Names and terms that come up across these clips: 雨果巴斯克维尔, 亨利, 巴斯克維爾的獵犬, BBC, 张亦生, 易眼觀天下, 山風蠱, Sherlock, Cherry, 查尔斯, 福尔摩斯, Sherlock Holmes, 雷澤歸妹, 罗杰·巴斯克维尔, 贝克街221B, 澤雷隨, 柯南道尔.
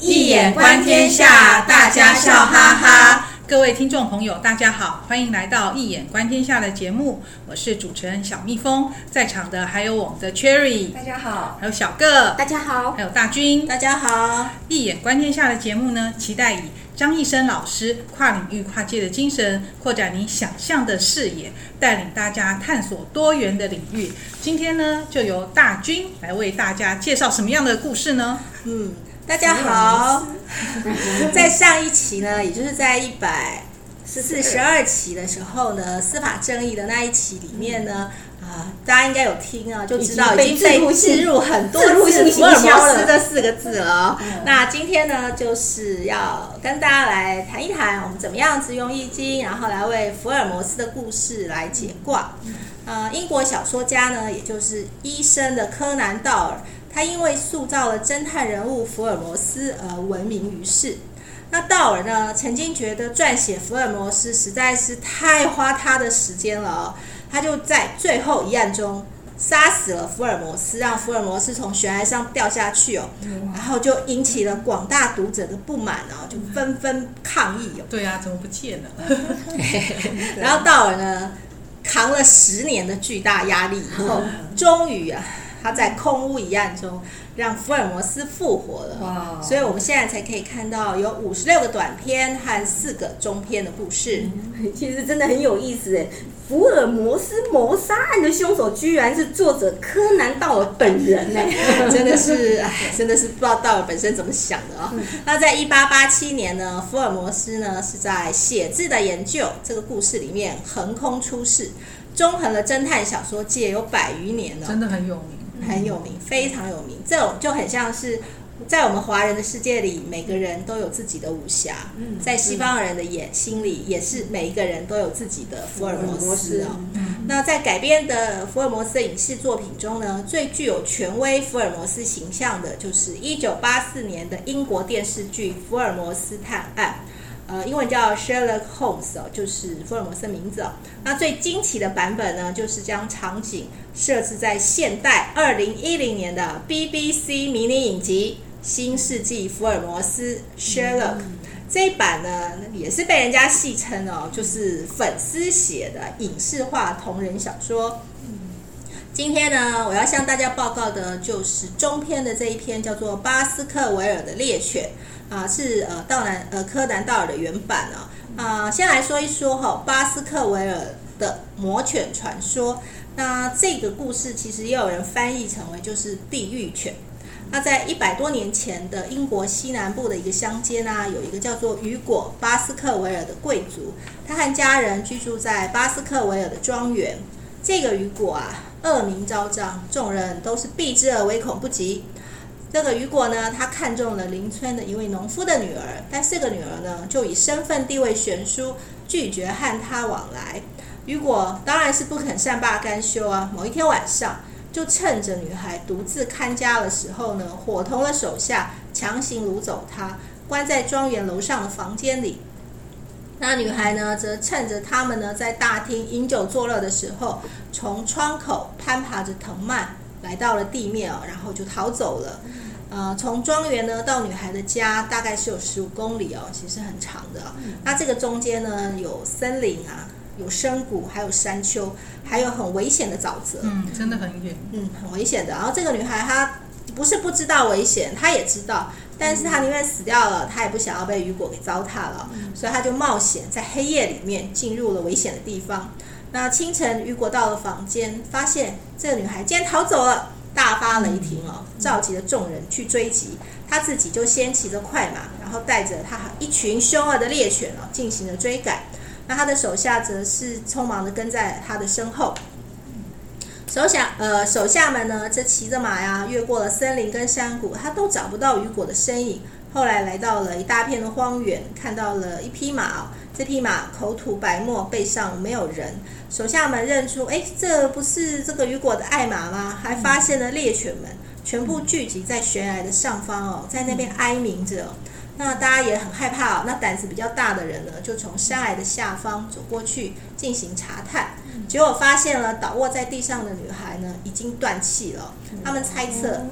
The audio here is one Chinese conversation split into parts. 一眼观天下，大家笑哈哈。各位听众朋友大家好，欢迎来到一眼观天下的节目，我是主持人小蜜蜂，在场的还有我们的 Cherry， 大家好，还有小个，大家好，还有大军，大家好。一眼观天下的节目呢，期待以张亦生老师跨领域跨界的精神，扩展你想象的视野，带领大家探索多元的领域。今天呢，就由大军来为大家介绍什么样的故事呢？大家好。在上一期呢，也就是在114、12期的时候呢，司法正义的那一期里面呢，大家应该有听啊，就知道已经被置入很多次福尔摩斯这4个字了。那今天呢，就是要跟大家来谈一谈我们怎么样子用易经，然后来为福尔摩斯的故事来解卦。英国小说家呢，也就是医生的柯南道尔，他因为塑造了侦探人物福尔摩斯而闻名于世。那道尔呢，曾经觉得撰写福尔摩斯实在是太花他的时间了哦，他就在最后一案中杀死了福尔摩斯，让福尔摩斯从悬崖上掉下去哦，然后就引起了广大读者的不满哦，就纷纷抗议哦。对啊，怎么不见了？然后道尔呢，扛了10年的巨大压力以后，终于啊，他在空屋一案中让福尔摩斯复活了，所以我们现在才可以看到有56个短篇和4个中篇的故事。其实真的很有意思耶，福尔摩斯谋杀案的凶手居然是作者柯南道尔本人耶。真的是不知道道尔本身怎么想的哦。那在1887年呢，福尔摩斯呢是在《写字的研究》这个故事里面横空出世，纵横了侦探小说界有100余年了，真的很有名。非常有名。这种就很像是在我们华人的世界里，每个人都有自己的武侠，在西方人的心里也是每一个人都有自己的福尔摩斯哦。那在改编的福尔摩斯影视作品中呢，最具有权威福尔摩斯形象的就是1984年的英国电视剧《福尔摩斯探案》，英文叫 Sherlock Holmes 哦，就是福尔摩斯的名字哦。那最惊奇的版本呢，就是将场景设置在现代2010年的 BBC 迷你影集《新世纪福尔摩斯 Sherlock》。这一版呢，也是被人家戏称哦，就是粉丝写的影视化同人小说。今天呢，我要向大家报告的就是中篇的这一篇，叫做巴斯克维尔的猎犬啊，是柯南道尔的原版啊。先来说一说巴斯克维尔的魔犬传说。那这个故事其实也有人翻译成为就是地狱犬。那在100多年前的英国西南部的一个乡间啊，有一个叫做雨果巴斯克维尔的贵族，他和家人居住在巴斯克维尔的庄园。这个雨果啊，恶名昭彰，众人都是避之而唯恐不及。这个雨果呢，他看中了邻村的一位农夫的女儿，但这个女儿呢，就以身份地位悬殊，拒绝和他往来。雨果当然是不肯善罢甘休啊。某一天晚上，就趁着女孩独自看家的时候呢，伙同了手下，强行掳走她，关在庄园楼上的房间里。那女孩呢，则趁着他们呢在大厅饮酒作乐的时候，从窗口攀爬着藤蔓，来到了地面哦，然后就逃走了。从庄园呢到女孩的家大概是有15公里哦，其实很长的哦。那这个中间呢，有森林啊，有深谷，还有山丘，还有很危险的沼泽。真的很远。很危险的。然后这个女孩她不是不知道危险，她也知道，但是她宁愿死掉了，她也不想要被雨果给糟蹋了，所以她就冒险在黑夜里面进入了危险的地方。那清晨，雨果到了房间，发现这个女孩竟然逃走了，大发雷霆哦，召集了众人去追击。他自己就先骑着快马，然后带着他一群凶恶的猎犬哦，进行了追赶。那他的手下则是匆忙的跟在他的身后。手下们呢，这骑着马呀，越过了森林跟山谷，他都找不到雨果的身影。后来来到了一大片的荒原，看到了一匹马哦，这匹马口吐白沫，背上没有人。手下们认出，这不是这个雨果的爱马吗？还发现了猎犬们全部聚集在悬崖的上方哦，在那边哀鸣着哦。那大家也很害怕哦，那胆子比较大的人呢，就从山崖的下方走过去进行查探，结果发现了倒卧在地上的女孩呢，已经断气了。他们猜测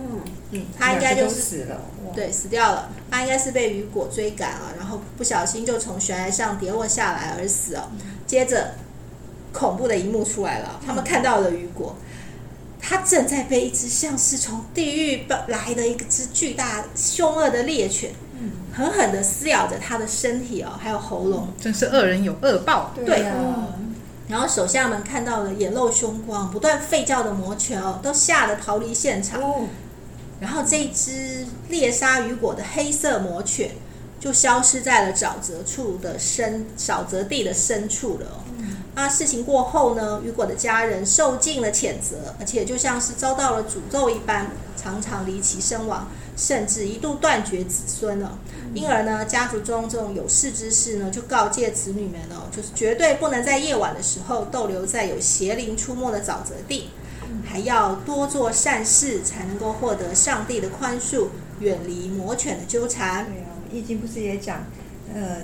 他应该就是死了，对，死掉了。他应该是被雨果追赶啊，然后不小心就从悬崖上跌落下来而死哦。接着，恐怖的一幕出来了，他们看到了雨果，他正在被一只像是从地狱来的一只巨大凶恶的猎犬，狠狠的撕咬着他的身体哦，还有喉咙。真是恶人有恶报，对啊。然后手下们看到了眼露凶光、不断吠叫的魔犬哦，都吓得逃离现场。哦，然后这只猎杀雨果的黑色魔犬就消失在了沼泽地的深处了。那事情过后呢，雨果的家人受尽了谴责，而且就像是遭到了诅咒一般，常常离奇身亡，甚至一度断绝子孙了。因而呢，家族中这种有识之士呢，就告诫子女们哦，就是绝对不能在夜晚的时候逗留在有邪灵出没的沼泽地。还要多做善事，才能够获得上帝的宽恕，远离魔犬的纠缠。对啊，易经不是也讲，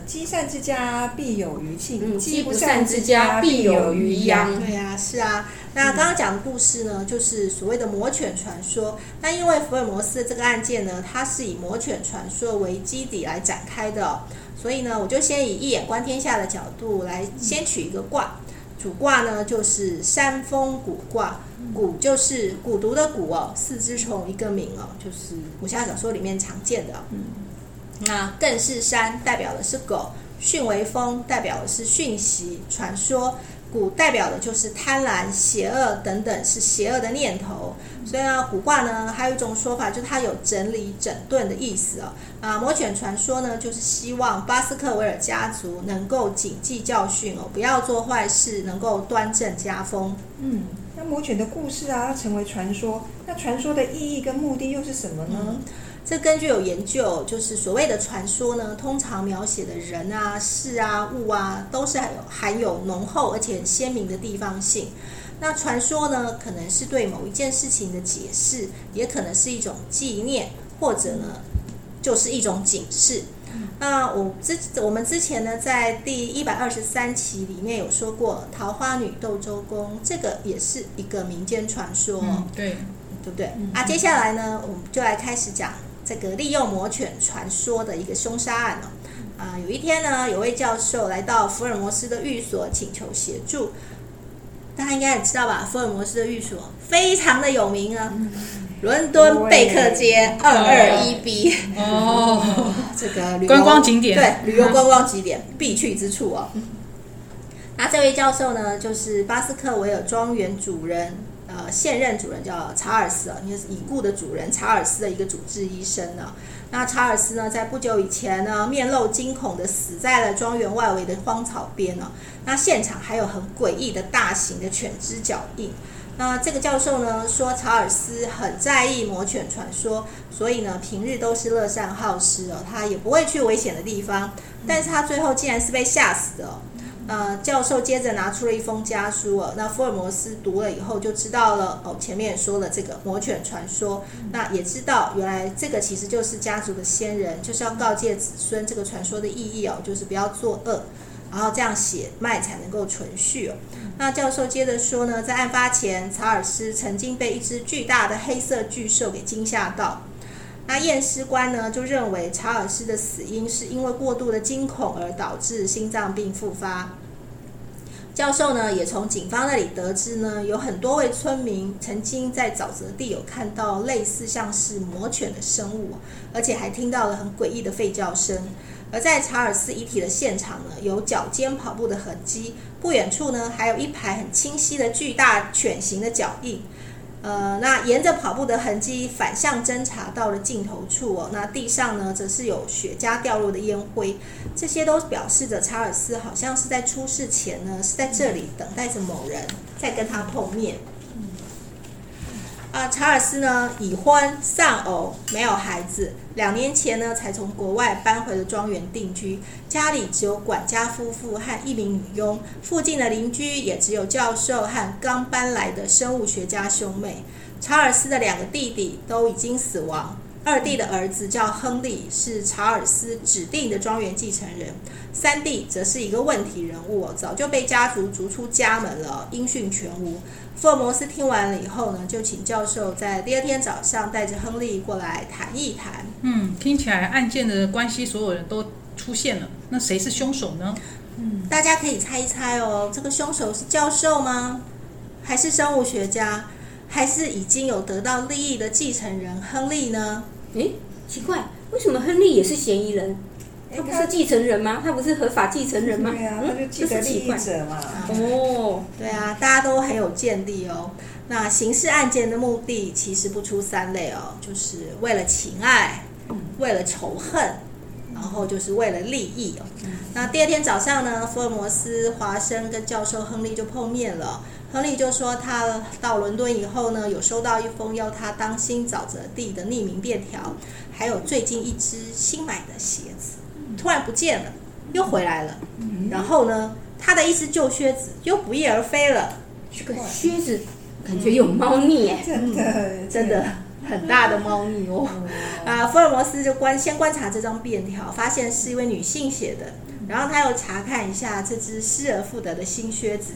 积善之家必有余庆，积不善之家必有余殃。对啊，是啊。那刚刚讲的故事呢，就是所谓的魔犬传说。那因为福尔摩斯这个案件呢，它是以魔犬传说为基底来展开的哦，所以呢，我就先以一眼观天下的角度来先取一个卦。主卦呢就是山风谷卦，谷就是蛊毒的蛊哦，四只虫一个名哦，就是武侠小说里面常见的哦。那艮是山，代表的是狗；巽为风，代表的是讯息、传说；蛊代表的就是贪婪、邪恶等等，是邪恶的念头。所以呢，蛊卦呢还有一种说法，就是它有整理、整顿的意思哦。啊，魔犬传说呢，就是希望巴斯克维尔家族能够谨记教训哦，不要做坏事，能够端正家风。那魔犬的故事啊，成为传说，那传说的意义跟目的又是什么呢？这根据有研究，就是所谓的传说呢，通常描写的人啊、事啊、物啊，都是含有浓厚而且鲜明的地方性。那传说呢，可能是对某一件事情的解释，也可能是一种纪念，或者呢，就是一种警示。那我们之前呢，在第123期里面有说过，桃花女斗周公，这个也是一个民间传说，对不对？接下来呢，我们就来开始讲这个利用魔犬传说的一个凶杀案哦。有一天呢，有位教授来到福尔摩斯的寓所请求协助。大家应该也知道吧，福尔摩斯的寓所非常的有名啊，伦敦贝克街221B 哦，这个观光景点，对，旅游观光景点必去之处哦。那这位教授呢，就是巴斯克维尔庄园主人，现任主人叫查尔斯，已故的主人查尔斯的一个主治医生呢。那查尔斯呢，在不久以前呢，面露惊恐的死在了庄园外围的荒草边呢。那现场还有很诡异的大型的犬只脚印。那这个教授呢，说查尔斯很在意魔犬传说，所以呢，平日都是乐善好施哦，他也不会去危险的地方。但是他最后竟然是被吓死的哦。教授接着拿出了一封家书哦，那福尔摩斯读了以后就知道了哦，前面也说了这个魔犬传说，那也知道原来这个其实就是家族的先人，就是要告诫子孙这个传说的意义哦，就是不要作恶，然后这样血脉才能够存续哦。那教授接着说呢，在案发前，查尔斯曾经被一只巨大的黑色巨兽给惊吓到。那验尸官呢，就认为查尔斯的死因是因为过度的惊恐而导致心脏病复发。教授呢，也从警方那里得知呢，有很多位村民曾经在沼泽地有看到类似像是魔犬的生物，而且还听到了很诡异的吠叫声。而在查尔斯遗体的现场呢，有脚尖跑步的痕迹，不远处呢，还有一排很清晰的巨大犬形的脚印。那沿着跑步的痕迹反向侦查到了尽头处哦，那地上呢则是有雪茄掉落的烟灰，这些都表示着查尔斯好像是在出事前呢，是在这里等待着某人再跟他碰面。查尔斯呢已婚丧偶，没有孩子，2年前呢才从国外搬回了庄园定居，家里只有管家夫妇和一名女佣，附近的邻居也只有教授和刚搬来的生物学家兄妹。查尔斯的2个弟弟都已经死亡，二弟的儿子叫亨利，是查尔斯指定的庄园继承人。三弟则是一个问题人物，早就被家族逐出家门了，音讯全无。福尔摩斯听完了以后呢，就请教授在第二天早上带着亨利过来谈一谈。听起来案件的关系所有人都出现了，那谁是凶手呢？大家可以猜一猜哦，这个凶手是教授吗？还是生物学家？还是已经有得到利益的继承人亨利呢？奇怪，为什么亨利也是嫌疑人？他不是继承人吗？他不是合法继承人吗？对啊，他就既得利益者嘛。对啊，大家都很有见地哦。那刑事案件的目的其实不出三类哦，就是为了情爱，为了仇恨，然后就是为了利益哦。那第二天早上呢，福尔摩斯、华生跟教授亨利就碰面了。亨利就说他到伦敦以后呢，有收到一封要他当心沼泽地的匿名便条，还有最近一只新买的鞋子突然不见了又回来了，然后呢他的一只旧靴子又不翼而飞了。这个靴子感觉有猫腻耶，真的很大的猫腻哦。福尔摩斯就先观察这张便条，发现是一位女性写的，然后他又查看一下这只失而复得的新靴子，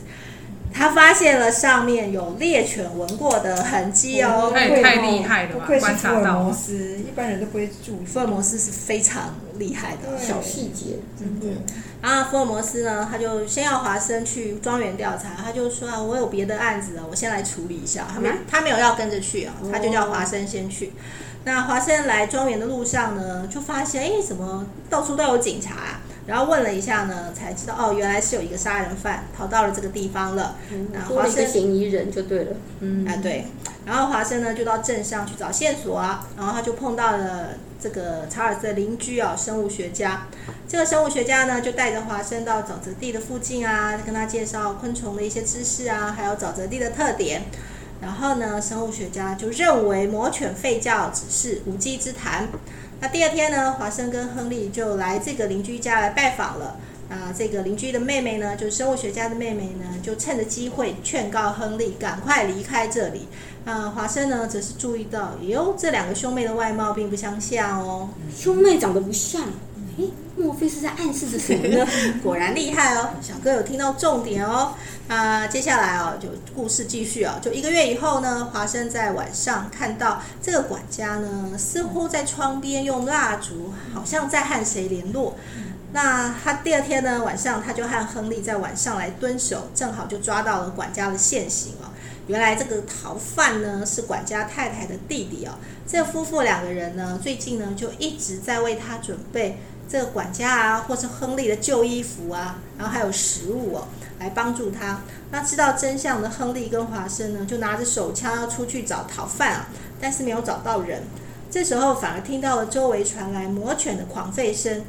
他发现了上面有猎犬闻过的痕迹哦。太厉害了吧，观察到福尔摩斯，一般人都不会注意。福尔摩斯是非常厉害的小细节，真的。然后福尔摩斯呢，他就先要华生去庄园调查，他就说我有别的案子了，我先来处理一下。他没有要跟着去，他就叫华生先去。那华生来庄园的路上呢，就发现怎么到处都有警察，然后问了一下呢，才知道原来是有一个杀人犯逃到了这个地方了。多了一个嫌疑人就对了。对。然后华生呢就到镇上去找线索，然后他就碰到了这个查尔斯的邻居，生物学家。这个生物学家呢就带着华生到沼泽地的附近，跟他介绍昆虫的一些知识，还有沼泽地的特点。然后呢，生物学家就认为魔犬吠叫只是无稽之谈。那第二天呢，华生跟亨利就来这个邻居家来拜访了。这个邻居的妹妹呢，就是生物学家的妹妹呢，就趁着机会劝告亨利赶快离开这里。华生呢，则是注意到，这两个兄妹的外貌并不相像哦。兄妹长得不像，莫非是在暗示着什么呢？果然厉害哦，小哥有听到重点哦。接下来就故事继续哦。就1个月以后呢，华生在晚上看到这个管家呢，似乎在窗边用蜡烛，好像在和谁联络。那他第二天呢晚上，他就和亨利在晚上来蹲守，正好就抓到了管家的现行哦。原来这个逃犯呢是管家太太的弟弟哦。这夫妇两个人呢，最近呢就一直在为他准备这个管家或是亨利的旧衣服然后还有食物哦，来帮助他。那知道真相的亨利跟华生呢，就拿着手枪要出去找逃犯，但是没有找到人。这时候反而听到了周围传来魔犬的狂吠声。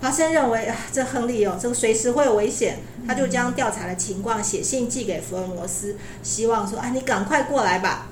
华生认为这亨利这个随时会有危险，他就将调查的情况写信寄给福尔摩斯，希望说你赶快过来吧。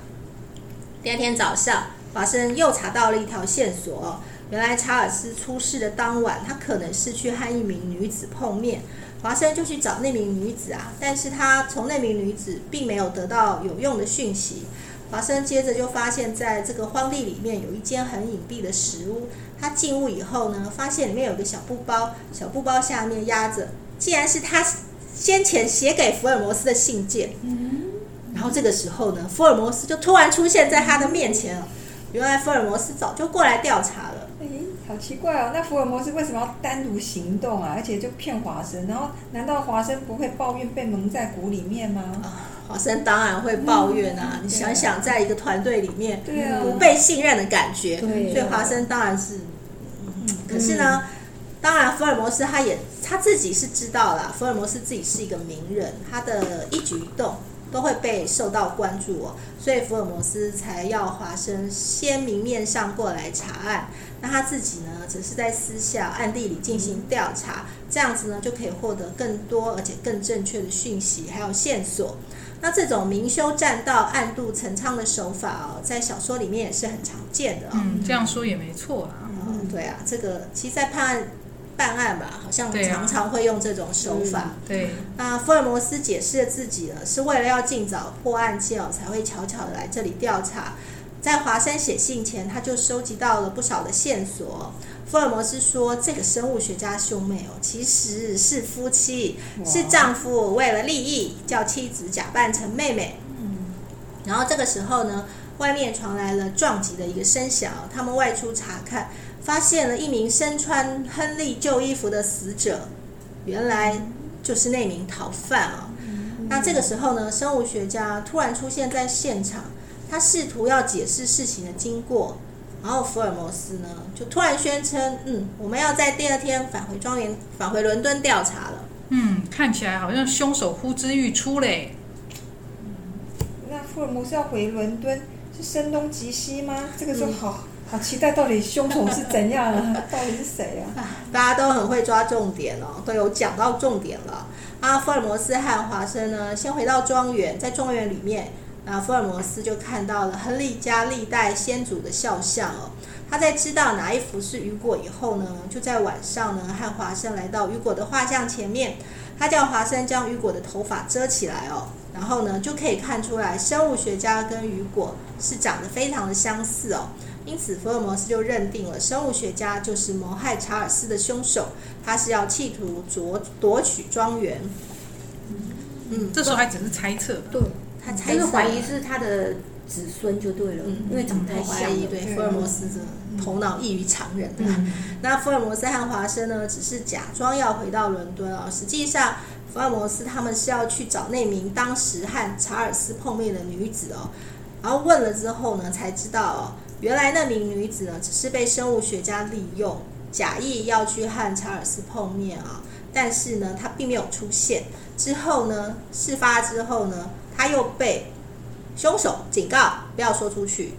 第二天早上，华生又查到了一条线索，原来查尔斯出事的当晚，他可能是去和一名女子碰面。华生就去找那名女子，但是他从那名女子并没有得到有用的讯息。华生接着就发现在这个荒地里面有一间很隐蔽的石屋，他进屋以后呢，发现里面有个小布包，小布包下面压着竟然是他先前写给福尔摩斯的信件。然后这个时候呢，福尔摩斯就突然出现在他的面前。原来福尔摩斯早就过来调查了。好奇怪哦，那福尔摩斯为什么要单独行动？而且就骗华生，然后难道华生不会抱怨被蒙在鼓里面吗？华生当然会抱怨啊，你想想在一个团队里面不被信任的感觉，所以华生当然是可是呢，当然福尔摩斯他自己是知道啦，福尔摩斯自己是一个名人，他的一举一动都会被受到关注，所以福尔摩斯才要华生先明面上过来查案，那他自己呢只是在私下暗地里进行调查，这样子呢就可以获得更多而且更正确的讯息还有线索。那这种明修栈道暗度陈仓的手法，在小说里面也是很常见的。这样说也没错啊。对啊，这个其实在办案吧，好像常常会用这种手法。对。那福尔摩斯解释了自己是为了要尽早破案件，才会悄悄的来这里调查。在华山写信前，他就收集到了不少的线索。福尔摩斯说，这个生物学家兄妹其实是夫妻，是丈夫为了利益叫妻子假扮成妹妹。然后这个时候呢，外面传来了撞击的一个声响，他们外出查看，发现了一名身穿亨利旧衣服的死者，原来就是那名逃犯啊。那这个时候呢，生物学家突然出现在现场，他试图要解释事情的经过。然后福尔摩斯呢，就突然宣称，我们要在第二天返回庄园，返回伦敦调查了。看起来好像凶手呼之欲出嘞。那福尔摩斯要回伦敦，是声东击西吗？这个就好期待，到底凶手是怎样啊？到底是谁啊？大家都很会抓重点哦，都有讲到重点了。啊，福尔摩斯和华生呢，先回到庄园，在庄园里面，那福尔摩斯就看到了亨利家历代先祖的肖像哦。他在知道哪一幅是雨果以后呢，就在晚上呢，和华生来到雨果的画像前面，他叫华生将雨果的头发遮起来哦。然后呢，就可以看出来生物学家跟雨果是长得非常的相似哦。因此福尔摩斯就认定了生物学家就是谋害查尔斯的凶手，他是要企图夺取庄园。这时候还只是猜测，对，他猜测，就是怀疑是他的子孙就对了，因为长太像了。对，福尔摩斯的头脑异于常人的。那福尔摩斯和华生呢，只是假装要回到伦敦哦，实际上福尔摩斯他们是要去找那名当时和查尔斯碰面的女子哦。然后问了之后呢，才知道哦，原来那名女子呢，只是被生物学家利用，假意要去和查尔斯碰面啊。但是呢，她并没有出现。之后呢，事发之后呢，她又被凶手警告不要说出去。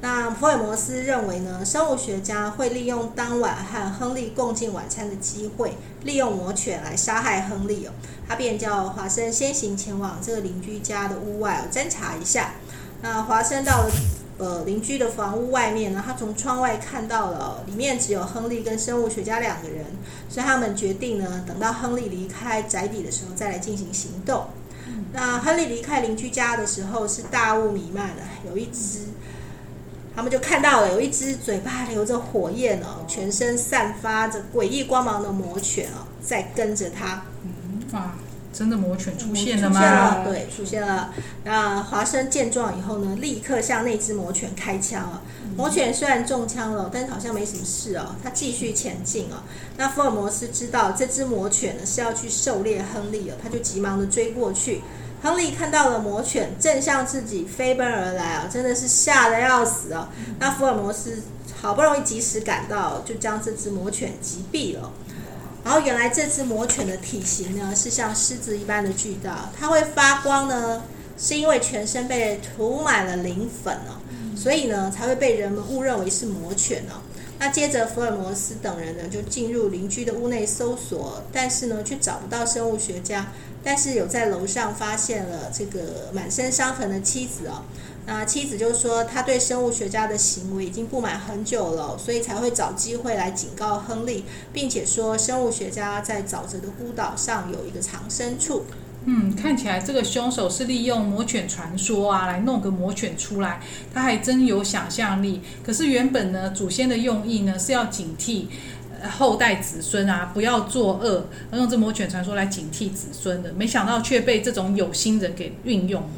那福尔摩斯认为呢，生物学家会利用当晚和亨利共进晚餐的机会，利用魔犬来杀害亨利哦。他便叫华生先行前往这个邻居家的屋外侦查一下。那华生到了邻居的房屋外面呢，他从窗外看到了里面只有亨利跟生物学家两个人，所以他们决定呢，等到亨利离开宅邸的时候再来进行行动。那亨利离开邻居家的时候是大雾弥漫的，他们就看到了有一只嘴巴流着火焰哦，全身散发着诡异光芒的魔犬哦，在跟着他。真的魔犬出现了吗？出现了。那华生见状以后呢，立刻向那只魔犬开枪啊。魔犬虽然中枪了，但是好像没什么事哦，他继续前进哦。那福尔摩斯知道这只魔犬呢是要去狩猎亨利哦，他就急忙的追过去。亨利看到了魔犬正向自己飞奔而来啊，真的是吓得要死哦。那福尔摩斯好不容易及时赶到，就将这只魔犬击毙了。然后原来这只魔犬的体型呢是像狮子一般的巨大，它会发光呢，是因为全身被涂满了磷粉哦，所以呢才会被人们误认为是魔犬哦。那接着福尔摩斯等人呢就进入邻居的屋内搜索，但是呢却找不到生物学家，但是有在楼上发现了这个满身伤痕的妻子哦。那妻子就说她对生物学家的行为已经不满很久了，所以才会找机会来警告亨利，并且说生物学家在沼泽的孤岛上有一个藏身处。看起来这个凶手是利用魔犬传说啊，来弄个魔犬出来，他还真有想象力。可是原本呢，祖先的用意呢是要警惕后代子孙啊，不要作恶，用这魔犬传说来警惕子孙的，没想到却被这种有心人给运用了。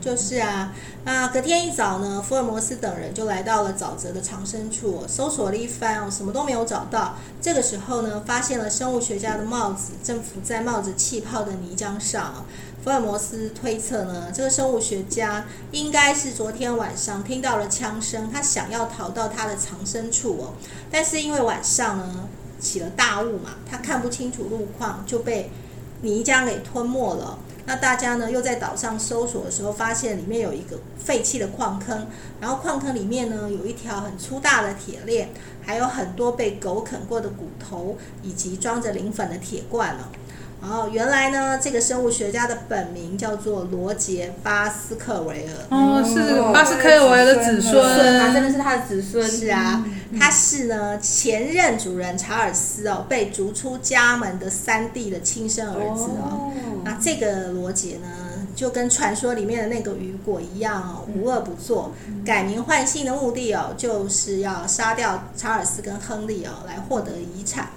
就是啊。那隔天一早呢，福尔摩斯等人就来到了沼泽的藏身处，搜索了一番什么都没有找到。这个时候呢，发现了生物学家的帽子正浮在冒着气泡的泥浆上。福尔摩斯推测呢，这个生物学家应该是昨天晚上听到了枪声，他想要逃到他的藏身处哦。但是因为晚上呢起了大雾嘛，他看不清楚路况，就被泥浆给吞没了。那大家呢又在岛上搜索的时候，发现里面有一个废弃的矿坑，然后矿坑里面呢有一条很粗大的铁链，还有很多被狗啃过的骨头，以及装着磷粉的铁罐哦。然后原来呢，这个生物学家的本名叫做罗杰·巴斯克维尔，是巴斯克维尔的子孙啊，真的是他的子孙。是啊，他是呢前任主人查尔斯哦被逐出家门的三弟的亲生儿子哦。那这个罗杰呢，就跟传说里面的那个雨果一样哦，无恶不作。改名换姓的目的哦，就是要杀掉查尔斯跟亨利哦，来获得遗产。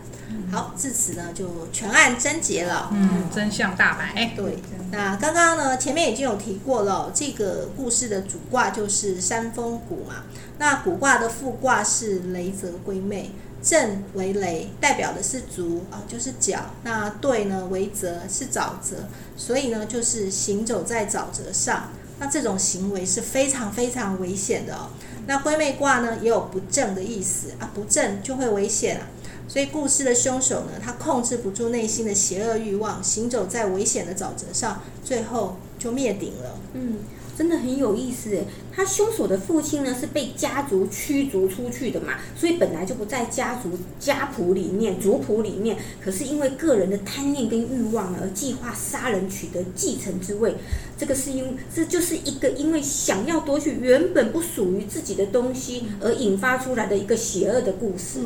好，至此呢就全案侦结了，真相大白。对，那刚刚呢前面已经有提过了，这个故事的主卦就是山风鼓嘛，那古卦的副卦是雷泽归妹，震为雷，代表的是足啊，就是脚，那兑呢为泽，是沼泽，所以呢就是行走在沼泽上，那这种行为是非常非常危险的哦。那归妹卦呢也有不正的意思啊，不正就会危险啊。所以故事的凶手呢，他控制不住内心的邪恶欲望，行走在危险的沼泽上，最后就灭顶了。真的很有意思耶。他凶手的父亲呢是被家族驱逐出去的嘛，所以本来就不在家谱里面、族谱里面，可是因为个人的贪念跟欲望呢而计划杀人取得继承之位。这就是一个因为想要夺取原本不属于自己的东西而引发出来的一个邪恶的故事。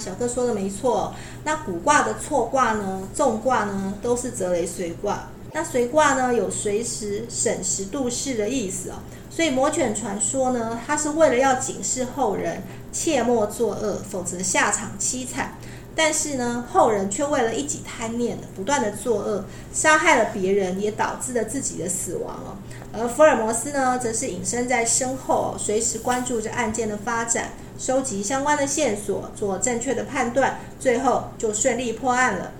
小哥说的没错。那古卦的错卦呢、纵卦呢都是泽雷随卦，那随卦呢有随时、审时度势的意思哦，所以魔犬传说呢，它是为了要警示后人切莫作恶，否则下场凄惨。但是呢，后人却为了一己贪念不断的作恶，杀害了别人，也导致了自己的死亡哦。而福尔摩斯呢，则是隐身在身后，随时关注着案件的发展，收集相关的线索，做正确的判断，最后就顺利破案了。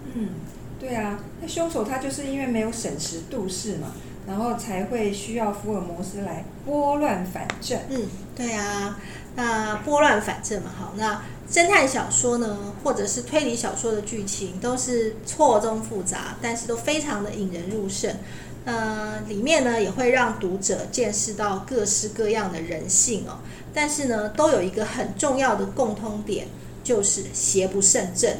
对啊，那凶手他就是因为没有审时度势嘛，然后才会需要福尔摩斯来拨乱反正。对啊，那拨乱反正嘛。好，那侦探小说呢，或者是推理小说的剧情都是错综复杂，但是都非常的引人入胜。里面呢也会让读者见识到各式各样的人性哦，但是呢都有一个很重要的共通点，就是邪不胜正。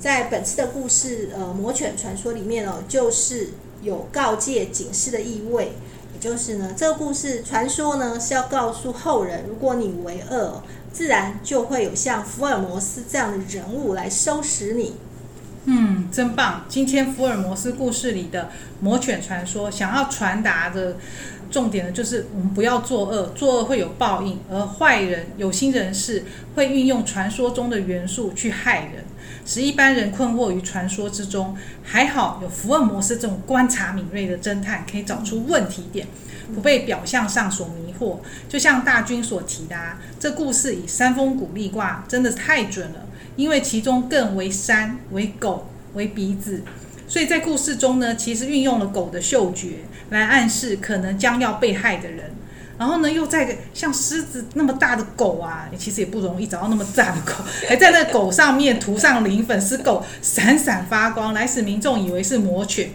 在本次的故事魔犬传说里面哦，就是有告诫警示的意味，也就是呢这个故事传说呢是要告诉后人，如果你为恶自然就会有像福尔摩斯这样的人物来收拾你。真棒。今天福尔摩斯故事里的魔犬传说想要传达的重点呢，就是我们不要作恶，作恶会有报应，而坏人、有心人士会运用传说中的元素去害人，使一般人困惑于传说之中。还好有福尔摩斯这种观察敏锐的侦探，可以找出问题点，不被表象上所迷惑。就像大军所提的这故事以山风鼓励卦真的太准了，因为其中艮为山、为狗、为鼻子，所以在故事中呢，其实运用了狗的嗅觉来暗示可能将要被害的人。然后呢，又在像狮子那么大的狗其实也不容易找到那么大的狗，还在那狗上面涂上磷粉，使狗闪闪发光，来使民众以为是魔犬。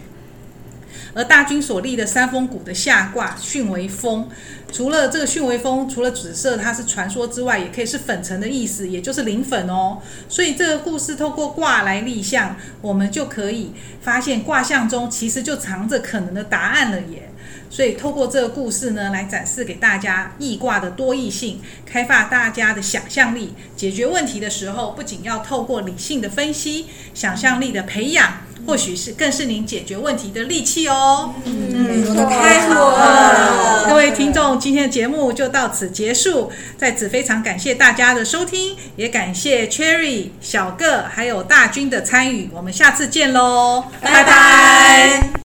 而大军所立的山风鼓的下卦巽为风，除了这个巽为风，除了紫色它是传说之外，也可以是粉尘的意思，也就是磷粉哦。所以这个故事透过卦来立象，我们就可以发现卦象中其实就藏着可能的答案了耶。所以透过这个故事呢，来展示给大家易卦的多义性，开发大家的想象力。解决问题的时候，不仅要透过理性的分析，想象力的培养，或许是更是您解决问题的利器哦。说得太好了。各位听众，今天的节目就到此结束，在此非常感谢大家的收听，也感谢 Cherry、小个还有大军的参与，我们下次见咯，拜拜。